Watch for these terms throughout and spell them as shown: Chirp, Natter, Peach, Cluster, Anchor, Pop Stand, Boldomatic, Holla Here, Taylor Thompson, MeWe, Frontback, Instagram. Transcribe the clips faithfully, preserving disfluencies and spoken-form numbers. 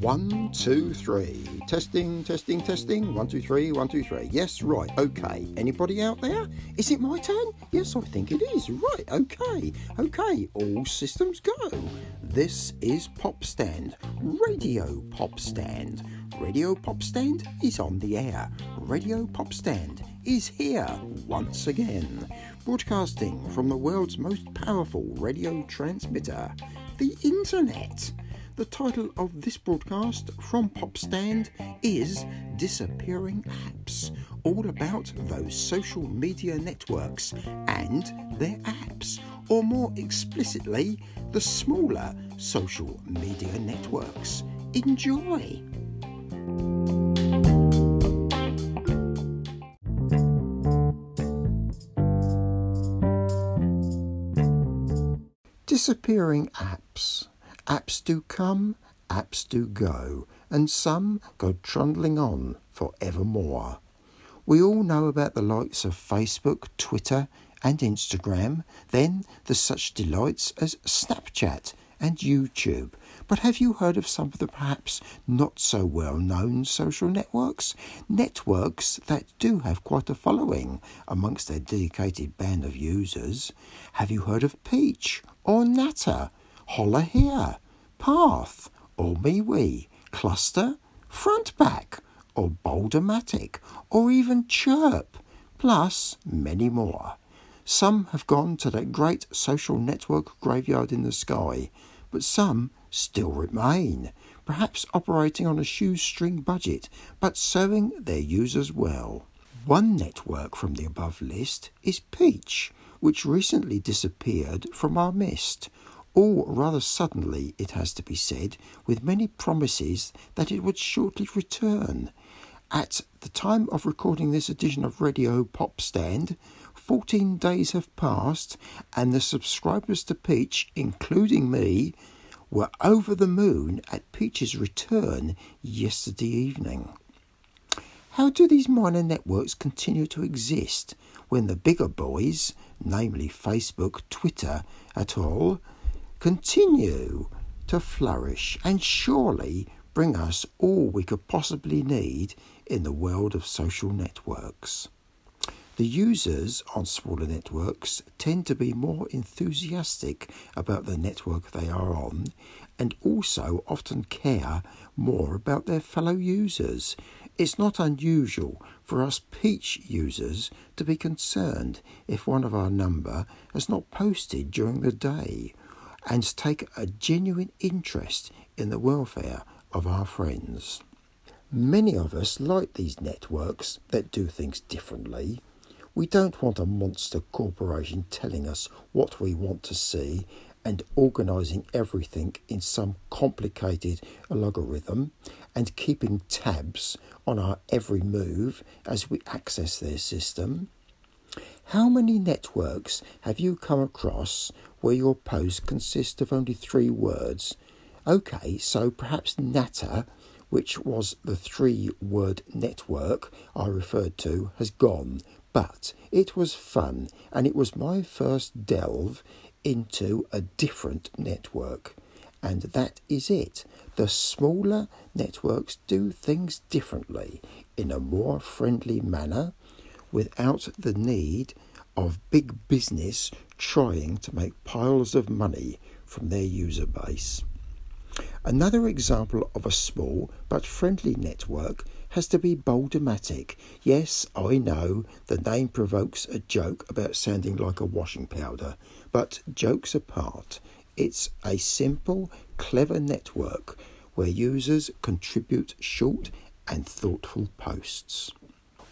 One, two, three. Testing, testing, testing. One, two, three, one, two, three. Yes, right, okay. Anybody out there? Is it my turn? Yes, I think it is. Right, okay, okay. All systems go. This is Pop Stand. Radio Pop Stand. Radio Pop Stand is on the air. Radio Pop Stand is here once again. Broadcasting from the world's most powerful radio transmitter, the internet. The title of this broadcast from Pop Stand is Disappearing Apps, all about those social media networks and their apps, or more explicitly, the smaller social media networks. Enjoy! Disappearing apps. Apps do come, apps do go, and some go trundling on for evermore. We all know about the likes of Facebook, Twitter and Instagram. Then there's such delights as Snapchat and YouTube. But have you heard of some of the perhaps not so well-known social networks? Networks that do have quite a following amongst their dedicated band of users. Have you heard of Peach or Natter? Holla Here, Path, or MeWe, Cluster, Frontback, or Boldomatic, or even Chirp, plus many more. Some have gone to that great social network graveyard in the sky, but some still remain, perhaps operating on a shoestring budget, but serving their users well. One network from the above list is Peach, which recently disappeared from our midst. All rather suddenly, it has to be said, with many promises that it would shortly return. At the time of recording this edition of Radio Pop Stand, fourteen days have passed and the subscribers to Peach, including me, were over the moon at Peach's return yesterday evening. How do these minor networks continue to exist when the bigger boys, namely Facebook, Twitter, et al., continue to flourish and surely bring us all we could possibly need in the world of social networks? The users on smaller networks tend to be more enthusiastic about the network they are on and also often care more about their fellow users. It's not unusual for us Peach users to be concerned if one of our number has not posted during the day, and to take a genuine interest in the welfare of our friends. Many of us like these networks that do things differently. We don't want a monster corporation telling us what we want to see and organising everything in some complicated algorithm and keeping tabs on our every move as we access their system. How many networks have you come across where your posts consist of only three words? Okay, so perhaps Natter, which was the three-word network I referred to, has gone. But it was fun, and it was my first delve into a different network. And that is it. The smaller networks do things differently, in a more friendly manner, without the need of big business trying to make piles of money from their user base. Another example of a small but friendly network has to be Boldomatic. Yes, I know the name provokes a joke about sounding like a washing powder, but jokes apart, it's a simple, clever network where users contribute short and thoughtful posts.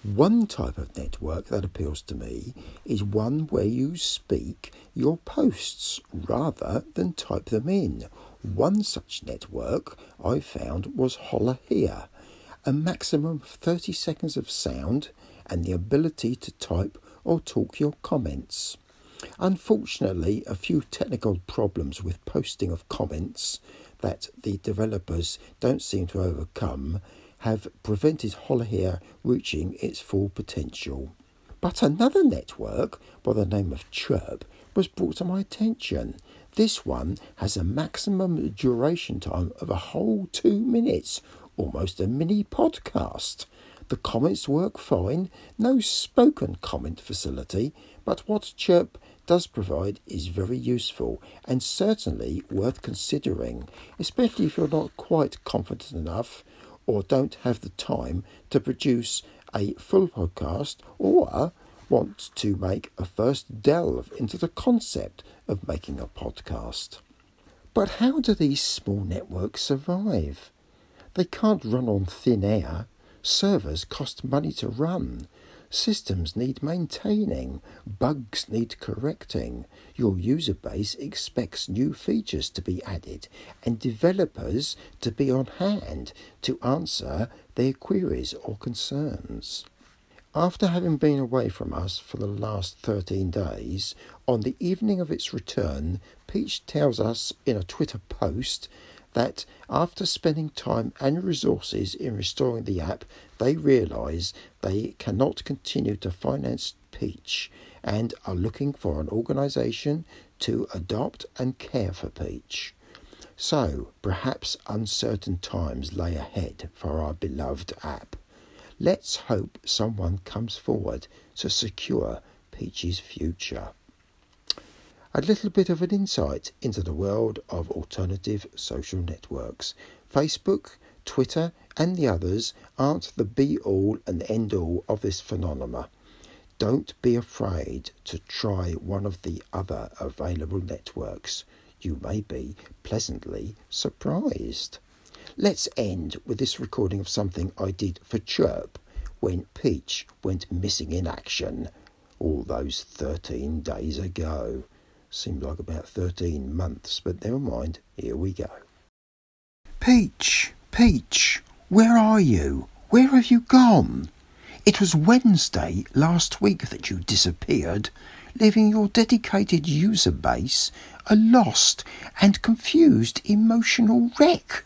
One type of network that appeals to me is one where you speak your posts rather than type them in. One such network I found was Holla Here, a maximum of thirty seconds of sound and the ability to type or talk your comments. Unfortunately, a few technical problems with posting of comments that the developers don't seem to overcome have prevented Holla Here reaching its full potential. But another network by the name of Chirp was brought to my attention. This one has a maximum duration time of a whole two minutes, almost a mini podcast. The comments work fine, no spoken comment facility, but what Chirp does provide is very useful and certainly worth considering, especially if you're not quite confident enough or don't have the time to produce a full podcast or want to make a first delve into the concept of making a podcast. But how do these small networks survive? They can't run on thin air. Servers cost money to run. Systems need maintaining. Bugs need correcting. Your user base expects new features to be added and developers to be on hand to answer their queries or concerns. After having been away from us for the last thirteen days, on the evening of its return, Peach tells us in a Twitter post that after spending time and resources in restoring the app, they realise they cannot continue to finance Peach and are looking for an organisation to adopt and care for Peach. So, perhaps uncertain times lay ahead for our beloved app. Let's hope someone comes forward to secure Peach's future. A little bit of an insight into the world of alternative social networks. Facebook, Twitter and the others aren't the be-all and end-all of this phenomena. Don't be afraid to try one of the other available networks. You may be pleasantly surprised. Let's end with this recording of something I did for Chirp when Peach went missing in action all those thirteen days ago. Seemed like about thirteen months, but never mind, here we go. Peach, Peach, where are you? Where have you gone? It was Wednesday last week that you disappeared, leaving your dedicated user base a lost and confused emotional wreck.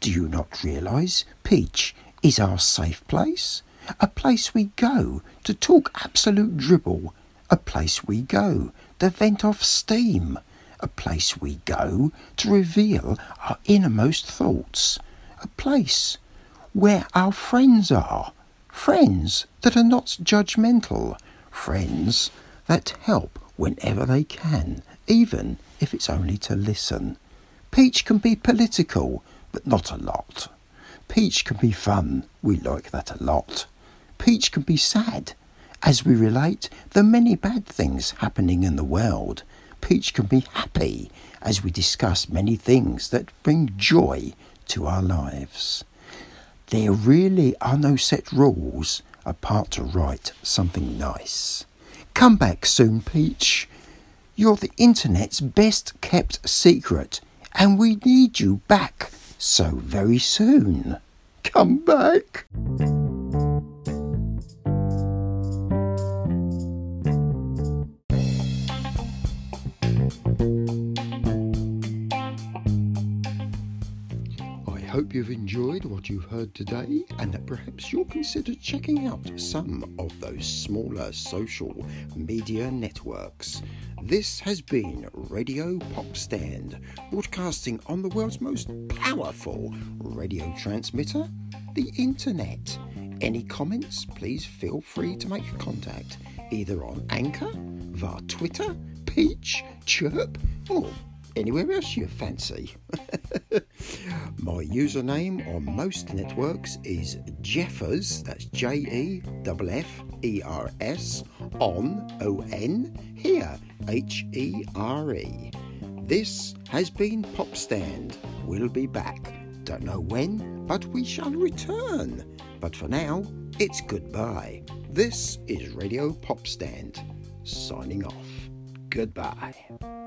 Do you not realise Peach is our safe place? A place we go to talk absolute dribble. A place we go to vent off steam. A place we go to reveal our innermost thoughts. A place where our friends are. Friends that are not judgmental. Friends that help whenever they can, even if it's only to listen. Peach can be political, but not a lot. Peach can be fun, we like that a lot. Peach can be sad, as we relate the many bad things happening in the world. Peach can be happy, as we discuss many things that bring joy to our lives. There really are no set rules, apart to write something nice. Come back soon, Peach. You're the internet's best kept secret, and we need you back. So very soon. Come back. I hope you've enjoyed what you've heard today and that perhaps you'll consider checking out some of those smaller social media networks. This has been Radio Pop Stand, broadcasting on the world's most powerful radio transmitter, the internet. Any comments, please feel free to make contact, either on Anchor, via Twitter, Peach, Chirp, or anywhere else you fancy. My username on most networks is Jeffers, that's J E F F E R S, on, O N, here, H E R E. This has been Pop Stand. We'll be back. Don't know when, but we shall return. But for now, it's goodbye. This is Radio Pop Stand, signing off. Goodbye.